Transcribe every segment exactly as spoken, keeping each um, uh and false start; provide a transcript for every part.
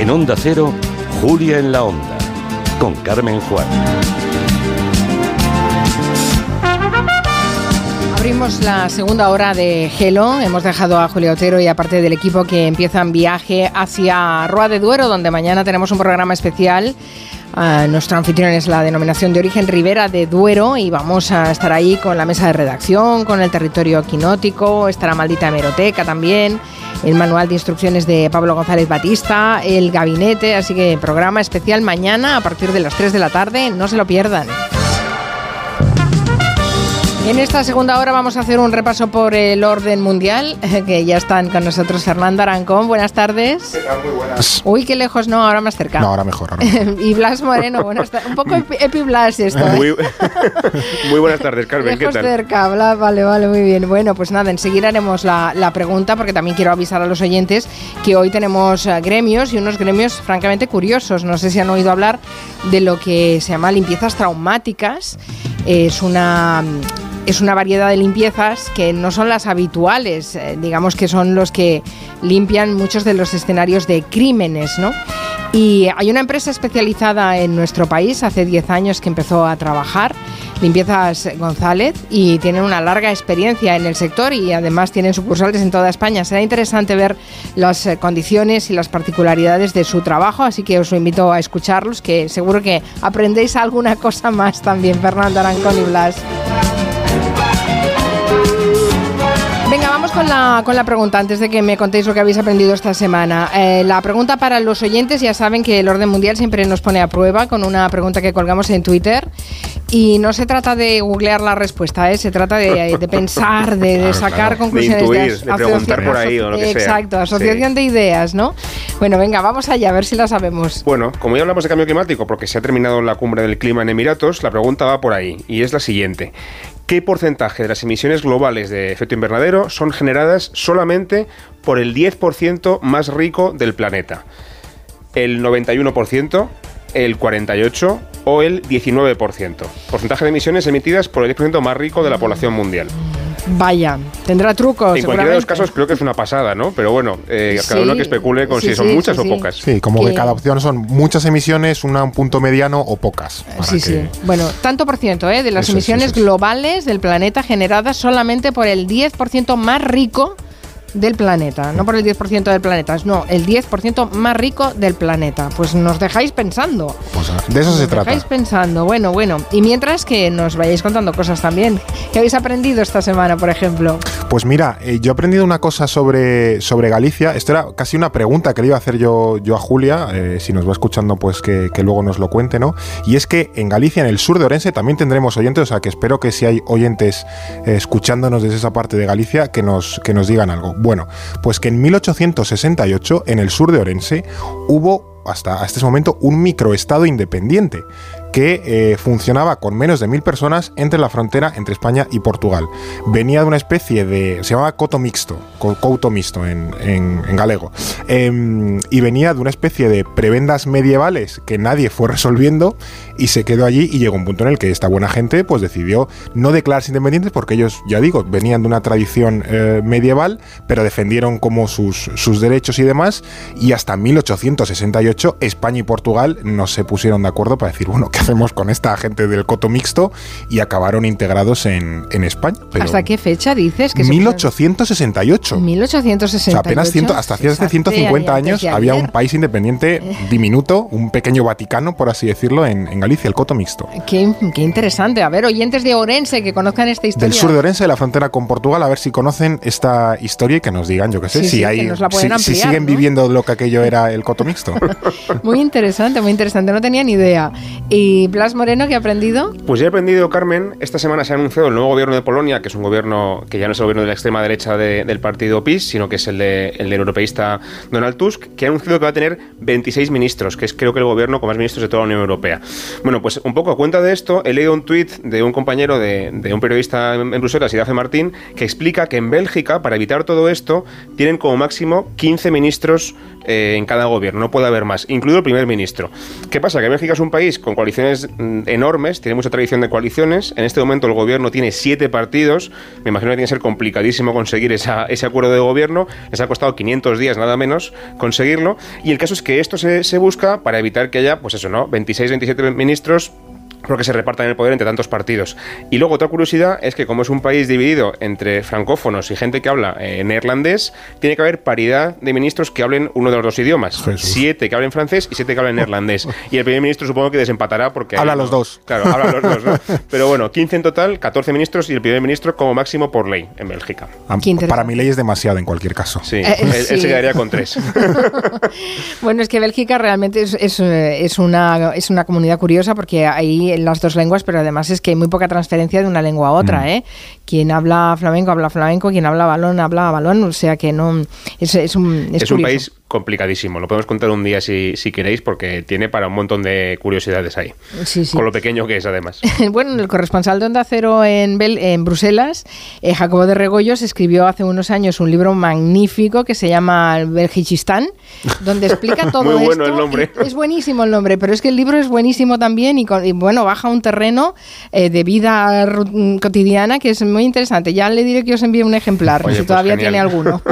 En Onda Cero, Julia en la Onda, con Carmen Juan. Abrimos la segunda hora de Gelo. Hemos dejado a Julia Otero y a parte del equipo que empiezan viaje hacia Rua de Duero, donde mañana tenemos un programa especial. Uh, nuestro anfitrión es la denominación de origen Ribera de Duero y vamos a estar ahí con la mesa de redacción, con el territorio quinótico, estará Maldita Hemeroteca también, el manual de instrucciones de Pablo González Batista, el gabinete, así que programa especial mañana a partir de las tres de la tarde, no se lo pierdan. En esta segunda hora vamos a hacer un repaso por el orden mundial, que ya están con nosotros Fernando Arancón. Buenas tardes. ¿Qué tal? Muy buenas. Uy, qué lejos, no, ahora más cerca. No, ahora mejor. Ahora mejor. Y Blas Moreno, buenas tardes. Un poco epiblas esto, ¿eh? Muy, muy buenas tardes, Carmen, lejos, ¿qué tal? Cerca, Blas, vale, vale, muy bien. Bueno, pues nada, enseguida haremos la, la pregunta, porque también quiero avisar a los oyentes que hoy tenemos gremios, y unos gremios francamente curiosos. No sé si han oído hablar de lo que se llama limpiezas traumáticas. Es una... Es una variedad de limpiezas que no son las habituales, digamos que son los que limpian muchos de los escenarios de crímenes, ¿no? Y hay una empresa especializada en nuestro país, hace diez años que empezó a trabajar, Limpiezas González, y tienen una larga experiencia en el sector y además tienen sucursales en toda España. Será interesante ver las condiciones y las particularidades de su trabajo, así que os invito a escucharlos, que seguro que aprendéis alguna cosa más también, Fernando Arancón y Blas. Venga, vamos con la, con la pregunta, antes de que me contéis lo que habéis aprendido esta semana. Eh, la pregunta para los oyentes, ya saben que el orden mundial siempre nos pone a prueba con una pregunta que colgamos en Twitter. Y no se trata de googlear la respuesta, ¿eh? Se trata de, de pensar, de, claro, de sacar claro. conclusiones. De intuir, de, de preguntar por ahí o lo que sea. Exacto, asociación sí. de ideas, ¿no? Bueno, venga, vamos allá, a ver si la sabemos. Bueno, como ya hablamos de cambio climático, porque se ha terminado la cumbre del clima en Emiratos, la pregunta va por ahí, y es la siguiente. ¿Qué porcentaje de las emisiones globales de efecto invernadero son generadas solamente por el diez por ciento más rico del planeta? ¿El noventa y uno por ciento, el cuarenta y ocho por ciento o el diecinueve por ciento? Porcentaje de emisiones emitidas por el diez por ciento más rico de la población mundial. Vaya, tendrá trucos. En cualquiera de los casos creo que es una pasada, ¿no? Pero bueno, eh, sí, cada uno que especule con sí, si son sí, muchas sí, o sí. pocas. Sí, como que... que cada opción son muchas emisiones, una, un punto mediano o pocas. Sí, que... sí. Bueno, tanto por ciento ¿eh? de las eso, emisiones eso, eso. globales del planeta generadas solamente por el diez por ciento más rico del planeta. No por el diez por ciento del planeta, no, el diez por ciento más rico del planeta. Pues nos dejáis pensando. Pues de eso nos se trata. Nos dejáis pensando, bueno, bueno. Y mientras, que nos vayáis contando cosas también. ¿Qué habéis aprendido esta semana, por ejemplo? Pues mira, eh, yo he aprendido una cosa sobre, sobre Galicia. Esto era casi una pregunta que le iba a hacer yo, yo a Julia, eh, si nos va escuchando, pues que, que luego nos lo cuente, ¿no? Y es que en Galicia, en el sur de Orense, también tendremos oyentes, o sea que espero que si hay oyentes eh, escuchándonos desde esa parte de Galicia, que nos, que nos digan algo. Bueno, pues que en mil ochocientos sesenta y ocho, en el sur de Orense, hubo, hasta este momento, un microestado independiente que eh, funcionaba con menos de mil personas entre la frontera entre España y Portugal. Venía de una especie de... se llamaba Couto Mixto, Couto Mixto en, en, en galego, eh, y venía de una especie de prebendas medievales que nadie fue resolviendo y se quedó allí, y llegó un punto en el que esta buena gente pues decidió no declararse independientes, porque ellos, ya digo, venían de una tradición eh, medieval, pero defendieron como sus, sus derechos y demás, y hasta mil ochocientos sesenta y ocho España y Portugal no se pusieron de acuerdo para decir, bueno, ¿qué hacemos con esta gente del Couto Mixto? Y acabaron integrados en, en España. Pero ¿hasta qué fecha dices? Que mil ochocientos sesenta y ocho. mil ochocientos sesenta y ocho. O sea, apenas cien, hasta hace ciento cincuenta años había un país independiente diminuto, un pequeño Vaticano, por así decirlo, en, en Galicia, el Couto Mixto. Qué, qué interesante. A ver, oyentes de Orense que conozcan esta historia. Del sur de Orense, de la frontera con Portugal, a ver si conocen esta historia y que nos digan, yo qué sé, sí, si, sí, hay, que nos la pueden si, ampliar, si siguen ¿no? viviendo lo que aquello era el Couto Mixto. Muy interesante, muy interesante. No tenía ni idea. Y ¿Y Blas Moreno, qué ha aprendido? Pues ya he aprendido, Carmen. Esta semana se ha anunciado el nuevo gobierno de Polonia, que es un gobierno que ya no es el gobierno de la extrema derecha de, del partido PiS, sino que es el, de, el del europeísta Donald Tusk, que ha anunciado que va a tener veintiséis ministros, que es creo que el gobierno con más ministros de toda la Unión Europea. Bueno, pues un poco a cuenta de esto, he leído un tuit de un compañero de, de un periodista en, en Bruselas, Idafe Martín, que explica que en Bélgica, para evitar todo esto, tienen como máximo quince ministros eh, en cada gobierno, no puede haber más, incluido el primer ministro. ¿Qué pasa? Que Bélgica es un país con coaliciones enormes, tiene mucha tradición de coaliciones. En este momento el gobierno tiene siete partidos, me imagino que tiene que ser complicadísimo conseguir esa, ese acuerdo de gobierno, les ha costado quinientos días nada menos conseguirlo, y el caso es que esto se, se busca para evitar que haya, pues eso, ¿no?, veintiséis, veintisiete ministros, porque se repartan el poder entre tantos partidos. Y luego otra curiosidad es que como es un país dividido entre francófonos y gente que habla eh, neerlandés, tiene que haber paridad de ministros que hablen uno de los dos idiomas. Jesús. Siete que hablen francés y siete que hablen neerlandés. Y el primer ministro supongo que desempatará porque... Habla no, los dos. Claro, habla los dos, ¿no? Pero bueno, quince en total, catorce ministros y el primer ministro como máximo por ley en Bélgica. Ah, para mi ley es demasiado en cualquier caso. Sí, eh, él, sí. él se quedaría con tres. Bueno, es que Bélgica realmente es, es, es, una, es una comunidad curiosa porque ahí en las dos lenguas, pero además es que hay muy poca transferencia de una lengua a otra, ¿eh? Quien habla flamenco, habla flamenco, quien habla balón, habla balón, o sea que no... Es, es un, es es un país complicadísimo, lo podemos contar un día si, si queréis, porque tiene para un montón de curiosidades ahí, sí, sí. Con lo pequeño que es además. Bueno, el corresponsal de Onda Cero en, Bel- en Bruselas, eh, Jacobo de Regoyos, escribió hace unos años un libro magnífico que se llama Belgicistán, donde explica todo. Muy bueno esto. El nombre. Es buenísimo el nombre, pero es que el libro es buenísimo también y, con, y bueno, baja un terreno eh, de vida r- cotidiana que es muy interesante. Ya le diré que os envíe un ejemplar. Oye, si pues todavía genial. Tiene alguno.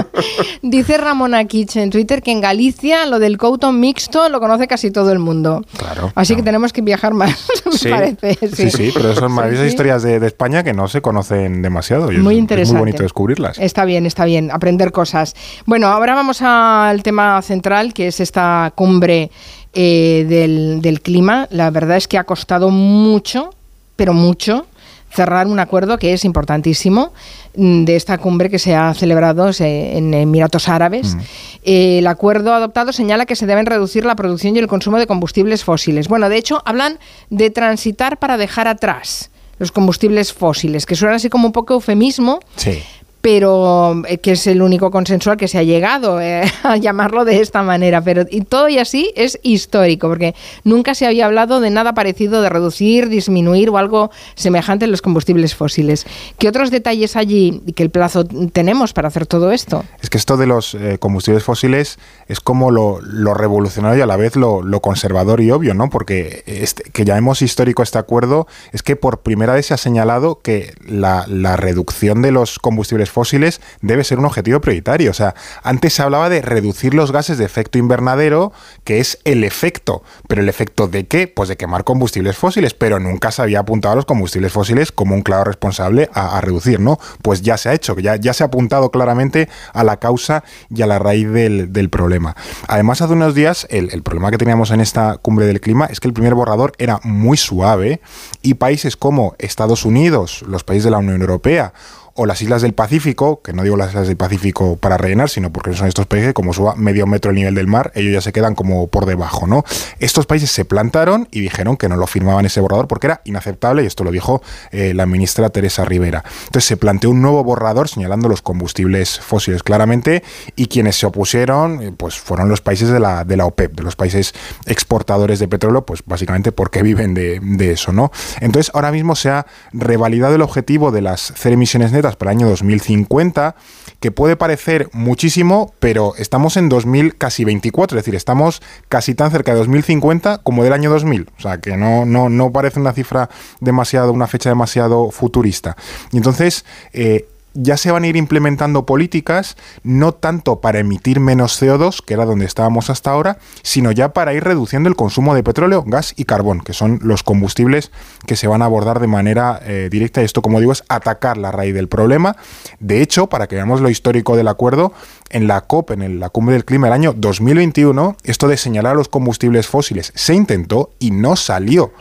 Dice Ramón Akich en Twitter que que en Galicia lo del Couto Mixto lo conoce casi todo el mundo. Claro. Así claro. que tenemos que viajar más, sí. me parece. Sí, sí, sí, pero son maravillosas sí, sí. historias de, de España que no se conocen demasiado. Muy es, interesante. Es muy bonito descubrirlas. Está bien, está bien, aprender cosas. Bueno, ahora vamos al tema central, que es esta cumbre eh, del, del clima. La verdad es que ha costado mucho, pero mucho, cerrar un acuerdo que es importantísimo de esta cumbre que se ha celebrado en Emiratos Árabes. Mm. El acuerdo adoptado señala que se deben reducir la producción y el consumo de combustibles fósiles. Bueno, de hecho, hablan de transitar para dejar atrás los combustibles fósiles, que suena así como un poco eufemismo. Sí. Pero que es el único consenso al que se ha llegado, eh, a llamarlo de esta manera. Pero y todo y así es histórico, porque nunca se había hablado de nada parecido de reducir, disminuir o algo semejante en los combustibles fósiles. ¿Qué otros detalles allí y qué plazo tenemos para hacer todo esto? Es que esto de los eh, combustibles fósiles es como lo, lo revolucionario y a la vez lo, lo conservador y obvio, ¿no? Porque este, que llamemos histórico este acuerdo, es que por primera vez se ha señalado que la, la reducción de los combustibles fósiles debe ser un objetivo prioritario. O sea, antes se hablaba de reducir los gases de efecto invernadero, que es el efecto. ¿Pero el efecto de qué? Pues de quemar combustibles fósiles, pero nunca se había apuntado a los combustibles fósiles como un claro responsable a, a reducir, ¿no? Pues ya se ha hecho, ya, ya se ha apuntado claramente a la causa y a la raíz del, del problema. Además, hace unos días, el, el problema que teníamos en esta cumbre del clima es que el primer borrador era muy suave y países como Estados Unidos, los países de la Unión Europea, o las islas del Pacífico, que no digo las islas del Pacífico para rellenar, sino porque son estos países que como suba medio metro el nivel del mar, ellos ya se quedan como por debajo, ¿no? Estos países se plantaron y dijeron que no lo firmaban ese borrador porque era inaceptable, y esto lo dijo eh, la ministra Teresa Ribera. Entonces se planteó un nuevo borrador señalando los combustibles fósiles claramente, y quienes se opusieron pues fueron los países de la, de la OPEP, de los países exportadores de petróleo, pues básicamente porque viven de, de eso, ¿no? Entonces ahora mismo se ha revalidado el objetivo de las cero emisiones netas para el año dos mil cincuenta, que puede parecer muchísimo, pero estamos en dos mil, casi veinticuatro, es decir, estamos casi tan cerca de dos mil cincuenta como del año dos mil, o sea que no, no, no parece una cifra demasiado, una fecha demasiado futurista. Y entonces, eh, ya se van a ir implementando políticas, no tanto para emitir menos C O dos, que era donde estábamos hasta ahora, sino ya para ir reduciendo el consumo de petróleo, gas y carbón, que son los combustibles que se van a abordar de manera eh, directa. Y esto, como digo, es atacar la raíz del problema. De hecho, para que veamos lo histórico del acuerdo, en la COP, en la Cumbre del Clima del año dos mil veintiuno, esto de señalar los combustibles fósiles se intentó y no salió.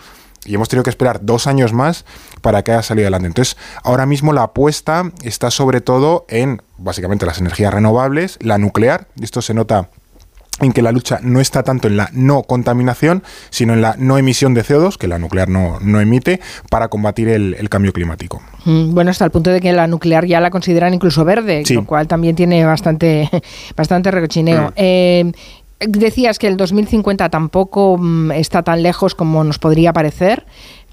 Y hemos tenido que esperar dos años más para que haya salido adelante. Entonces, ahora mismo la apuesta está sobre todo en, básicamente, las energías renovables, la nuclear. Esto se nota en que la lucha no está tanto en la no contaminación, sino en la no emisión de C O dos, que la nuclear no, no emite, para combatir el, el cambio climático. Mm, bueno, hasta el punto de que la nuclear ya la consideran incluso verde, sí. Lo cual también tiene bastante, bastante recochineo. Mm. Eh, Decías que el dos mil cincuenta tampoco está tan lejos como nos podría parecer.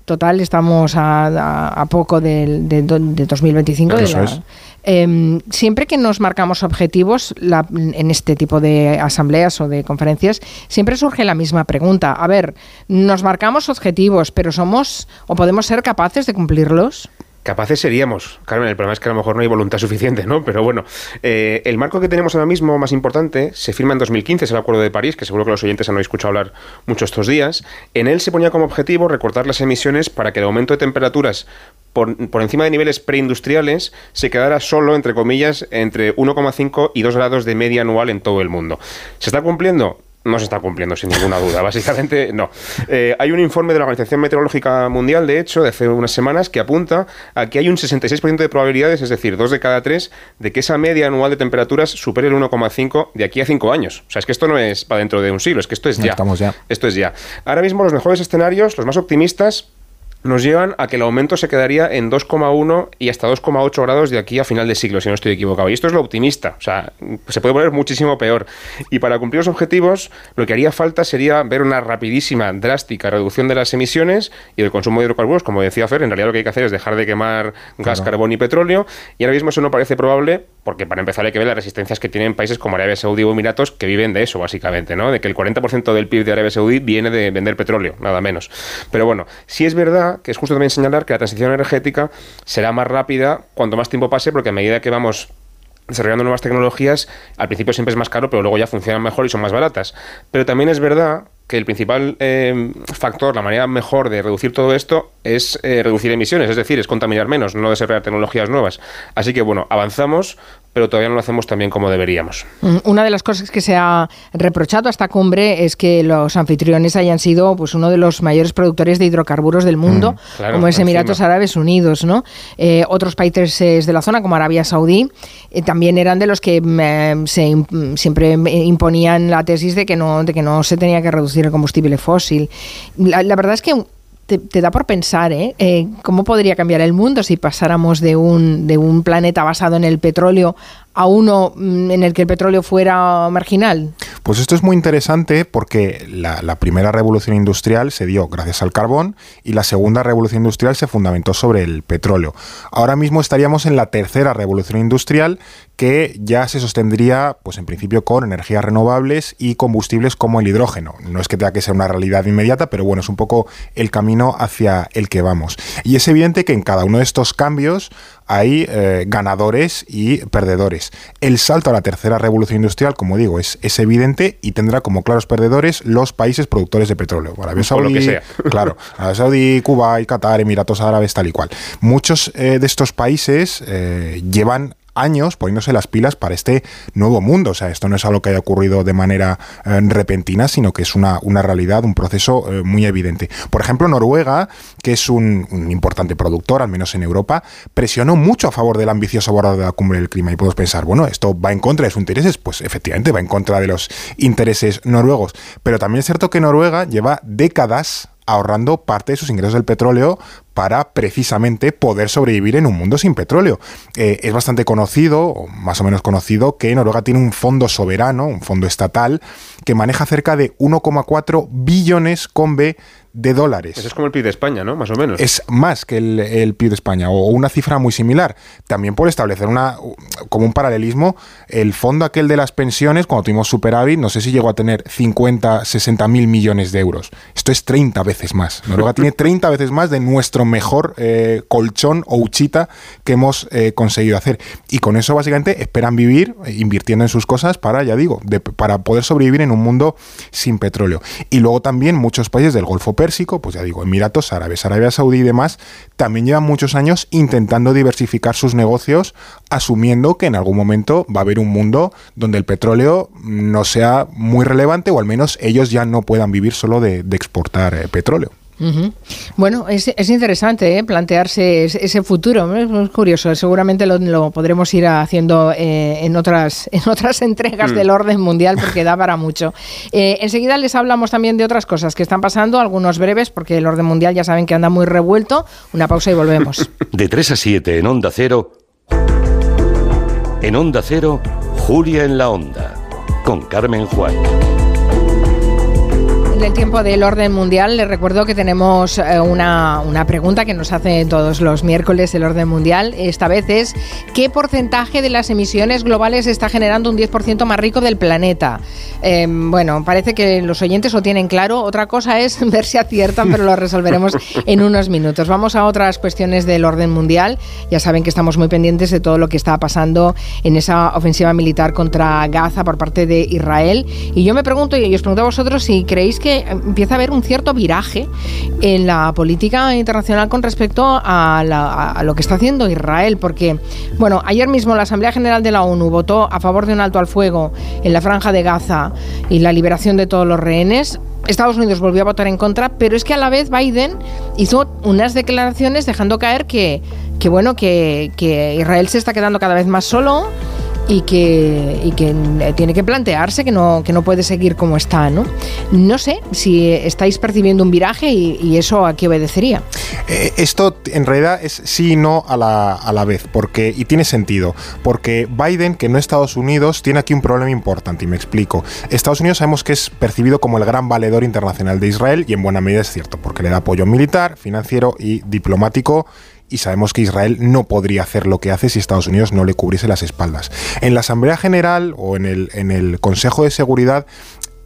Total, estamos a, a, a poco del de, de dos mil veinticinco. De la, Eh, siempre que nos marcamos objetivos la, en este tipo de asambleas o de conferencias, siempre surge la misma pregunta. A ver, nos marcamos objetivos, pero ¿somos o podemos ser capaces de cumplirlos? Capaces seríamos, Carmen, el problema es que a lo mejor no hay voluntad suficiente, ¿no? Pero bueno, eh, el marco que tenemos ahora mismo más importante se firma en dos mil quince, es el Acuerdo de París, que seguro que los oyentes han escuchado hablar mucho estos días. En él se ponía como objetivo recortar las emisiones para que el aumento de temperaturas por, por encima de niveles preindustriales se quedara solo, entre comillas, entre uno coma cinco y dos grados de media anual en todo el mundo. ¿Se está cumpliendo? No se está cumpliendo, sin ninguna duda. Básicamente, no. Eh, hay un informe de la Organización Meteorológica Mundial, de hecho, de hace unas semanas, que apunta a que hay un sesenta y seis por ciento de probabilidades, es decir, dos de cada tres, de que esa media anual de temperaturas supere el uno coma cinco de aquí a cinco años. O sea, es que esto no es para dentro de un siglo, es que esto es ya. Estamos ya. Esto es ya. Ahora mismo los mejores escenarios, los más optimistas, nos llevan a que el aumento se quedaría en dos coma uno y hasta dos coma ocho grados de aquí a final de siglo, si no estoy equivocado. Y esto es lo optimista, o sea, se puede poner muchísimo peor. Y para cumplir los objetivos, lo que haría falta sería ver una rapidísima, drástica reducción de las emisiones y del consumo de hidrocarburos, como decía Fer. En realidad lo que hay que hacer es dejar de quemar gas, claro, carbón y petróleo, y ahora mismo eso no parece probable, porque para empezar hay que ver las resistencias que tienen países como Arabia Saudí o Emiratos, que viven de eso, básicamente, ¿no? De que el cuarenta por ciento del P I B de Arabia Saudí viene de vender petróleo, nada menos. Pero bueno, si es verdad que es justo también señalar que la transición energética será más rápida cuanto más tiempo pase, porque a medida que vamos desarrollando nuevas tecnologías, al principio siempre es más caro, pero luego ya funcionan mejor y son más baratas. Pero también es verdad que el principal eh, factor, la manera mejor de reducir todo esto es eh, reducir emisiones, es decir, es contaminar menos, no desarrollar tecnologías nuevas. Así que, bueno, avanzamos, pero todavía no lo hacemos tan bien como deberíamos. Una de las cosas que se ha reprochado a esta cumbre es que los anfitriones hayan sido, pues, uno de los mayores productores de hidrocarburos del mundo, mm, claro, como es Emiratos encima. Árabes Unidos, ¿no? Eh, otros países de la zona, como Arabia Saudí, eh, también eran de los que eh, se, siempre imponían la tesis de que no, de que no se tenía que reducir el combustible fósil. La, la verdad es que Te, te da por pensar, ¿eh? ¿eh? ¿Cómo podría cambiar el mundo si pasáramos de un, de un planeta basado en el petróleo a uno en el que el petróleo fuera marginal? Pues esto es muy interesante porque la, la primera revolución industrial se dio gracias al carbón y la segunda revolución industrial se fundamentó sobre el petróleo. Ahora mismo estaríamos en la tercera revolución industrial, que ya se sostendría, pues en principio, con energías renovables y combustibles como el hidrógeno. No es que tenga que ser una realidad inmediata, pero bueno, es un poco el camino hacia el que vamos. Y es evidente que en cada uno de estos cambios hay eh, ganadores y perdedores. El salto a la tercera revolución industrial, como digo, es, es evidente y tendrá como claros perdedores los países productores de petróleo. Arabia Saudí, o lo que sea. Claro, Arabia Saudí, Kuwait, Qatar, Emiratos Árabes, tal y cual. Muchos eh, de estos países eh, llevan años poniéndose las pilas para este nuevo mundo. O sea, esto no es algo que haya ocurrido de manera eh, repentina, sino que es una, una realidad, un proceso eh, muy evidente. Por ejemplo, Noruega, que es un, un importante productor, al menos en Europa, presionó mucho a favor del ambicioso borrador de la cumbre del clima. Y podemos pensar, bueno, esto va en contra de sus intereses. Pues efectivamente, va en contra de los intereses noruegos. Pero también es cierto que Noruega lleva décadas ahorrando parte de sus ingresos del petróleo para precisamente poder sobrevivir en un mundo sin petróleo. Eh, es bastante conocido, o más o menos conocido, que Noruega tiene un fondo soberano, un fondo estatal, que maneja cerca de uno coma cuatro billones con B de dólares. Eso es como el P I B de España, ¿no? Más o menos. Es más que el, el P I B de España, o una cifra muy similar. También por establecer una como un paralelismo, el fondo aquel de las pensiones, cuando tuvimos superávit, no sé si llegó a tener cincuenta, sesenta mil millones de euros. Esto es treinta veces más. Noruega tiene treinta veces más de nuestro mejor eh, colchón o huchita que hemos eh, conseguido hacer. Y con eso básicamente esperan vivir invirtiendo en sus cosas para, ya digo, de, para poder sobrevivir en un mundo sin petróleo. Y luego también muchos países del Golfo Pérsico, pues ya digo, Emiratos Árabes, Arabia Saudí y demás, también llevan muchos años intentando diversificar sus negocios, asumiendo que en algún momento va a haber un mundo donde el petróleo no sea muy relevante, o al menos ellos ya no puedan vivir solo de, de exportar eh, petróleo. Uh-huh. Bueno, es, es interesante ¿eh? plantearse ese, ese futuro, es curioso, seguramente lo, lo podremos ir haciendo eh, en otras en otras entregas mm. del orden mundial, porque da para mucho. Eh, enseguida les hablamos también de otras cosas que están pasando, algunos breves, porque el orden mundial ya saben que anda muy revuelto. Una pausa y volvemos. De tres a siete en Onda Cero. En Onda Cero, Julia en la Onda, con Carmen Juan. del tiempo del orden mundial. Les recuerdo que tenemos eh, una, una pregunta que nos hace todos los miércoles el orden mundial. Esta vez es: ¿qué porcentaje de las emisiones globales está generando un diez por ciento más rico del planeta? Eh, bueno, parece que los oyentes lo tienen claro. Otra cosa es ver si aciertan, pero lo resolveremos en unos minutos. Vamos a otras cuestiones del orden mundial. Ya saben que estamos muy pendientes de todo lo que está pasando en esa ofensiva militar contra Gaza por parte de Israel. Y yo me pregunto, y os pregunto a vosotros, si creéis que empieza a haber un cierto viraje en la política internacional con respecto a, la, a lo que está haciendo Israel, porque bueno, ayer mismo la Asamblea General de la ONU votó a favor de un alto al fuego en la franja de Gaza y la liberación de todos los rehenes. Estados Unidos volvió a votar en contra, pero es que a la vez Biden hizo unas declaraciones dejando caer que, que bueno, que, que Israel se está quedando cada vez más solo y que, y que tiene que plantearse que no, que no puede seguir como está, ¿no? No sé si estáis percibiendo un viraje y, y eso a qué obedecería. Eh, esto en realidad es sí y no a la, a la vez, porque y tiene sentido, porque Biden, que no Estados Unidos, tiene aquí un problema importante, y me explico. Estados Unidos sabemos que es percibido como el gran valedor internacional de Israel, y en buena medida es cierto, porque le da apoyo militar, financiero y diplomático. Y sabemos que Israel no podría hacer lo que hace si Estados Unidos no le cubriese las espaldas. En la Asamblea General o en el, en el Consejo de Seguridad,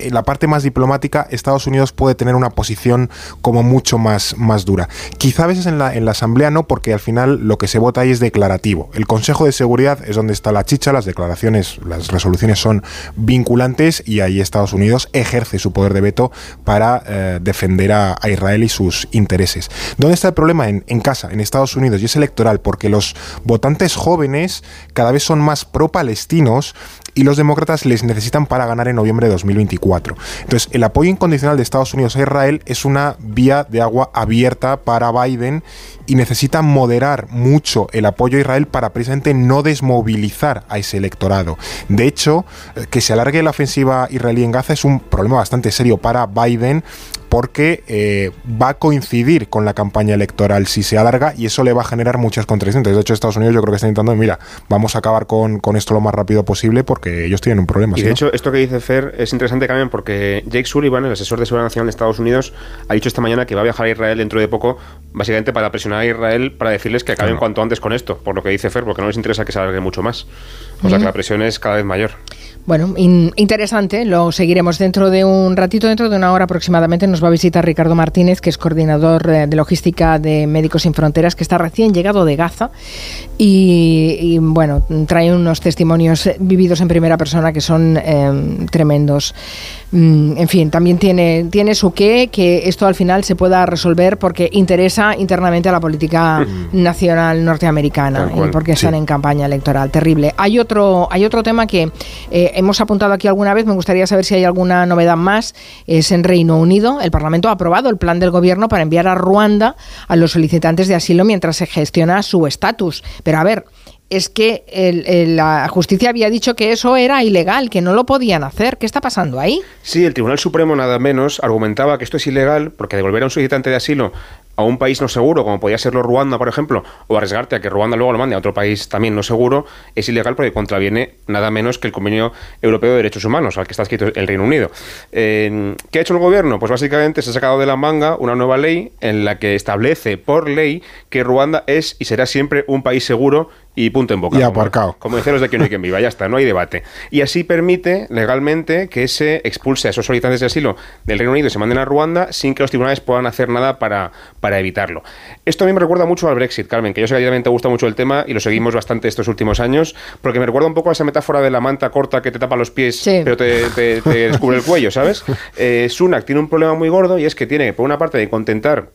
en la parte más diplomática, Estados Unidos puede tener una posición como mucho más, más dura. Quizá a veces en la, en la Asamblea no, porque al final lo que se vota ahí es declarativo. El Consejo de Seguridad es donde está la chicha, las declaraciones, las resoluciones son vinculantes y ahí Estados Unidos ejerce su poder de veto para eh, defender a, a Israel y sus intereses. ¿Dónde está el problema? En, en casa, en Estados Unidos, y es electoral, porque los votantes jóvenes cada vez son más pro-palestinos y los demócratas les necesitan para ganar en noviembre de dos mil veinticuatro. Entonces, el apoyo incondicional de Estados Unidos a Israel es una vía de agua abierta para Biden y necesita moderar mucho el apoyo a Israel para precisamente no desmovilizar a ese electorado. De hecho, que se alargue la ofensiva israelí en Gaza es un problema bastante serio para Biden, porque eh, va a coincidir con la campaña electoral si se alarga y eso le va a generar muchas contradicciones. De hecho, Estados Unidos yo creo que está intentando, mira, vamos a acabar con, con esto lo más rápido posible porque ellos tienen un problema. Y de ¿sí, hecho, no? Esto que dice Fer es interesante, Carmen, porque Jake Sullivan, el asesor de Seguridad Nacional de Estados Unidos, ha dicho esta mañana que va a viajar a Israel dentro de poco, básicamente para presionar a Israel para decirles que acaben no. cuanto antes con esto, por lo que dice Fer, porque no les interesa que se alargue mucho más. O mm. sea, que la presión es cada vez mayor. Bueno, in- interesante, lo seguiremos dentro de un ratito, dentro de una hora aproximadamente. Nos va a visitar Ricardo Martínez, que es coordinador de logística de Médicos Sin Fronteras, que está recién llegado de Gaza y, y bueno, trae unos testimonios vividos en primera persona que son eh, tremendos. En fin, también tiene, tiene su qué, que esto al final se pueda resolver porque interesa internamente a la política nacional norteamericana y porque están sí. en campaña electoral. Terrible. Hay otro, hay otro tema que eh, hemos apuntado aquí alguna vez, me gustaría saber si hay alguna novedad más. Es en Reino Unido. El Parlamento ha aprobado el plan del gobierno para enviar a Ruanda a los solicitantes de asilo mientras se gestiona su estatus. Pero a ver, es que el, el, la justicia había dicho que eso era ilegal, que no lo podían hacer. ¿Qué está pasando ahí? Sí, el Tribunal Supremo nada menos argumentaba que esto es ilegal porque devolver a un solicitante de asilo a un país no seguro, como podía serlo Ruanda, por ejemplo, o arriesgarte a que Ruanda luego lo mande a otro país también no seguro, es ilegal porque contraviene nada menos que el Convenio Europeo de Derechos Humanos, al que está escrito el Reino Unido. Eh, ¿Qué ha hecho el gobierno? Pues básicamente se ha sacado de la manga una nueva ley en la que establece por ley que Ruanda es y será siempre un país seguro y punto en boca. Y aparcado. Como, como decían los de aquí no hay quien viva, ya está, no hay debate. Y así permite legalmente que se expulse a esos solicitantes de asilo del Reino Unido y se manden a Ruanda sin que los tribunales puedan hacer nada para, para evitarlo. Esto a mí me recuerda mucho al Brexit, Carmen, que yo sé que a ti también te gusta mucho el tema y lo seguimos bastante estos últimos años, porque me recuerda un poco a esa metáfora de la manta corta que te tapa los pies sí. pero te, te, te descubre el cuello, ¿sabes? Eh, Sunak tiene un problema muy gordo y es que tiene, por una parte, de contentar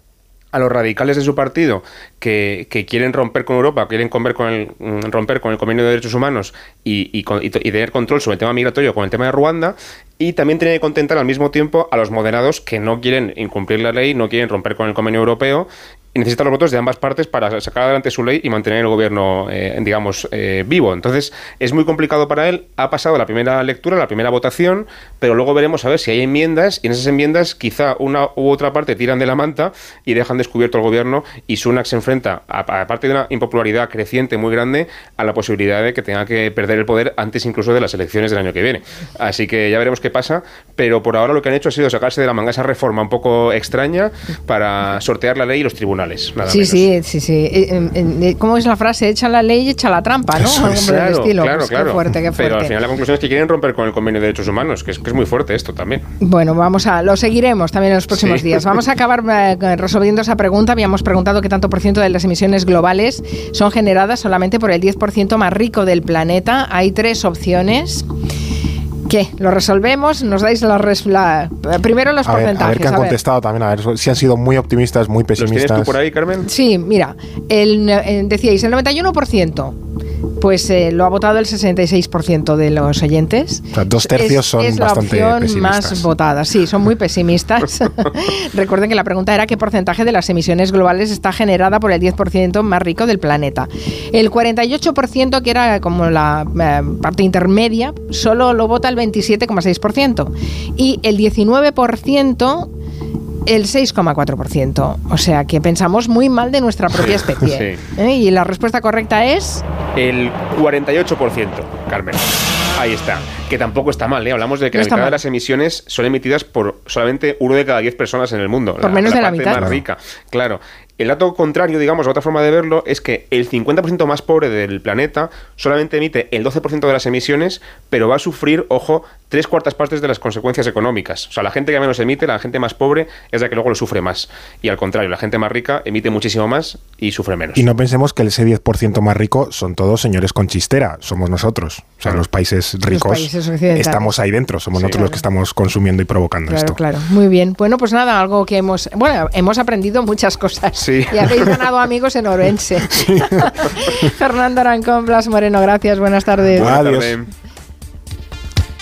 a los radicales de su partido que, que quieren romper con Europa, quieren comer con el, romper con el Convenio de Derechos Humanos y, y, y tener control sobre el tema migratorio con el tema de Ruanda, y también tiene que contentar al mismo tiempo a los moderados que no quieren incumplir la ley, no quieren romper con el Convenio Europeo, y necesita los votos de ambas partes para sacar adelante su ley y mantener el gobierno, eh, digamos, eh, vivo. Entonces, es muy complicado para él. Ha pasado la primera lectura, la primera votación, pero luego veremos a ver si hay enmiendas, y en esas enmiendas quizá una u otra parte tiran de la manta y dejan descubierto al gobierno, y Sunak se enfrenta, aparte de una impopularidad creciente muy grande, a la posibilidad de que tenga que perder el poder antes incluso de las elecciones del año que viene. Así que ya veremos qué pasa, pero por ahora lo que han hecho ha sido sacarse de la manga esa reforma un poco extraña para sortear la ley y los tribunales, nada sí, menos. Sí, sí, sí. Eh, eh, ¿Cómo es la frase? Echa la ley y echa la trampa, ¿no? Eso, es, claro, estilo. Claro, pues, claro. Qué fuerte, qué fuerte. Pero al final la conclusión es que quieren romper con el Convenio de Derechos Humanos, que es, que es muy fuerte esto también. Bueno, vamos a lo seguiremos también en los próximos sí. días. Vamos a acabar eh, resolviendo esa pregunta. Habíamos preguntado qué tanto por ciento de las emisiones globales son generadas solamente por el diez por ciento más rico del planeta. Hay tres opciones. ¿Qué? ¿Lo resolvemos? ¿Nos dais la res- la... primero los a porcentajes? Ver, a ver qué han a ver. contestado también, a ver si han sido muy optimistas, muy pesimistas. ¿Los tienes tú por ahí, Carmen? Sí, mira, el, eh, decíais el noventa y uno por ciento. Pues eh, lo ha votado el sesenta y seis por ciento de los oyentes. O sea, dos tercios es, son es bastante pesimistas. Es la opción más votada. Sí, son muy pesimistas. Recuerden que la pregunta era qué porcentaje de las emisiones globales está generada por el diez por ciento más rico del planeta. El cuarenta y ocho por ciento, que era como la eh, parte intermedia, solo lo vota el veintisiete coma seis por ciento. Y el diecinueve por ciento... el seis coma cuatro por ciento. O sea, que pensamos muy mal de nuestra propia especie. Sí. ¿Eh? Y la respuesta correcta es... el cuarenta y ocho por ciento, Carmen. Ahí está. Que tampoco está mal, ¿eh? Hablamos de que no la mitad mal. de las emisiones son emitidas por solamente uno de cada diez personas en el mundo. Por la, menos la de la mitad. La parte más rica. Claro. El dato contrario, digamos, otra forma de verlo, es que el cincuenta por ciento más pobre del planeta solamente emite el doce por ciento de las emisiones, pero va a sufrir, ojo, tres cuartas partes de las consecuencias económicas. O sea, la gente que menos emite, la gente más pobre, es la que luego lo sufre más. Y al contrario, la gente más rica emite muchísimo más y sufre menos. Y no pensemos que ese diez por ciento más rico son todos señores con chistera, somos nosotros. O sea, los países ricos, los países occidentales, estamos ahí dentro, somos sí, nosotros claro. los que estamos consumiendo y provocando claro, esto. Claro, claro. Muy bien. Bueno, pues nada, algo que hemos... Bueno, hemos aprendido muchas cosas. Sí. Y habéis ganado amigos en Orense. Sí. Fernando Arancón, Blas Moreno, gracias, buenas tardes. Buenas tardes.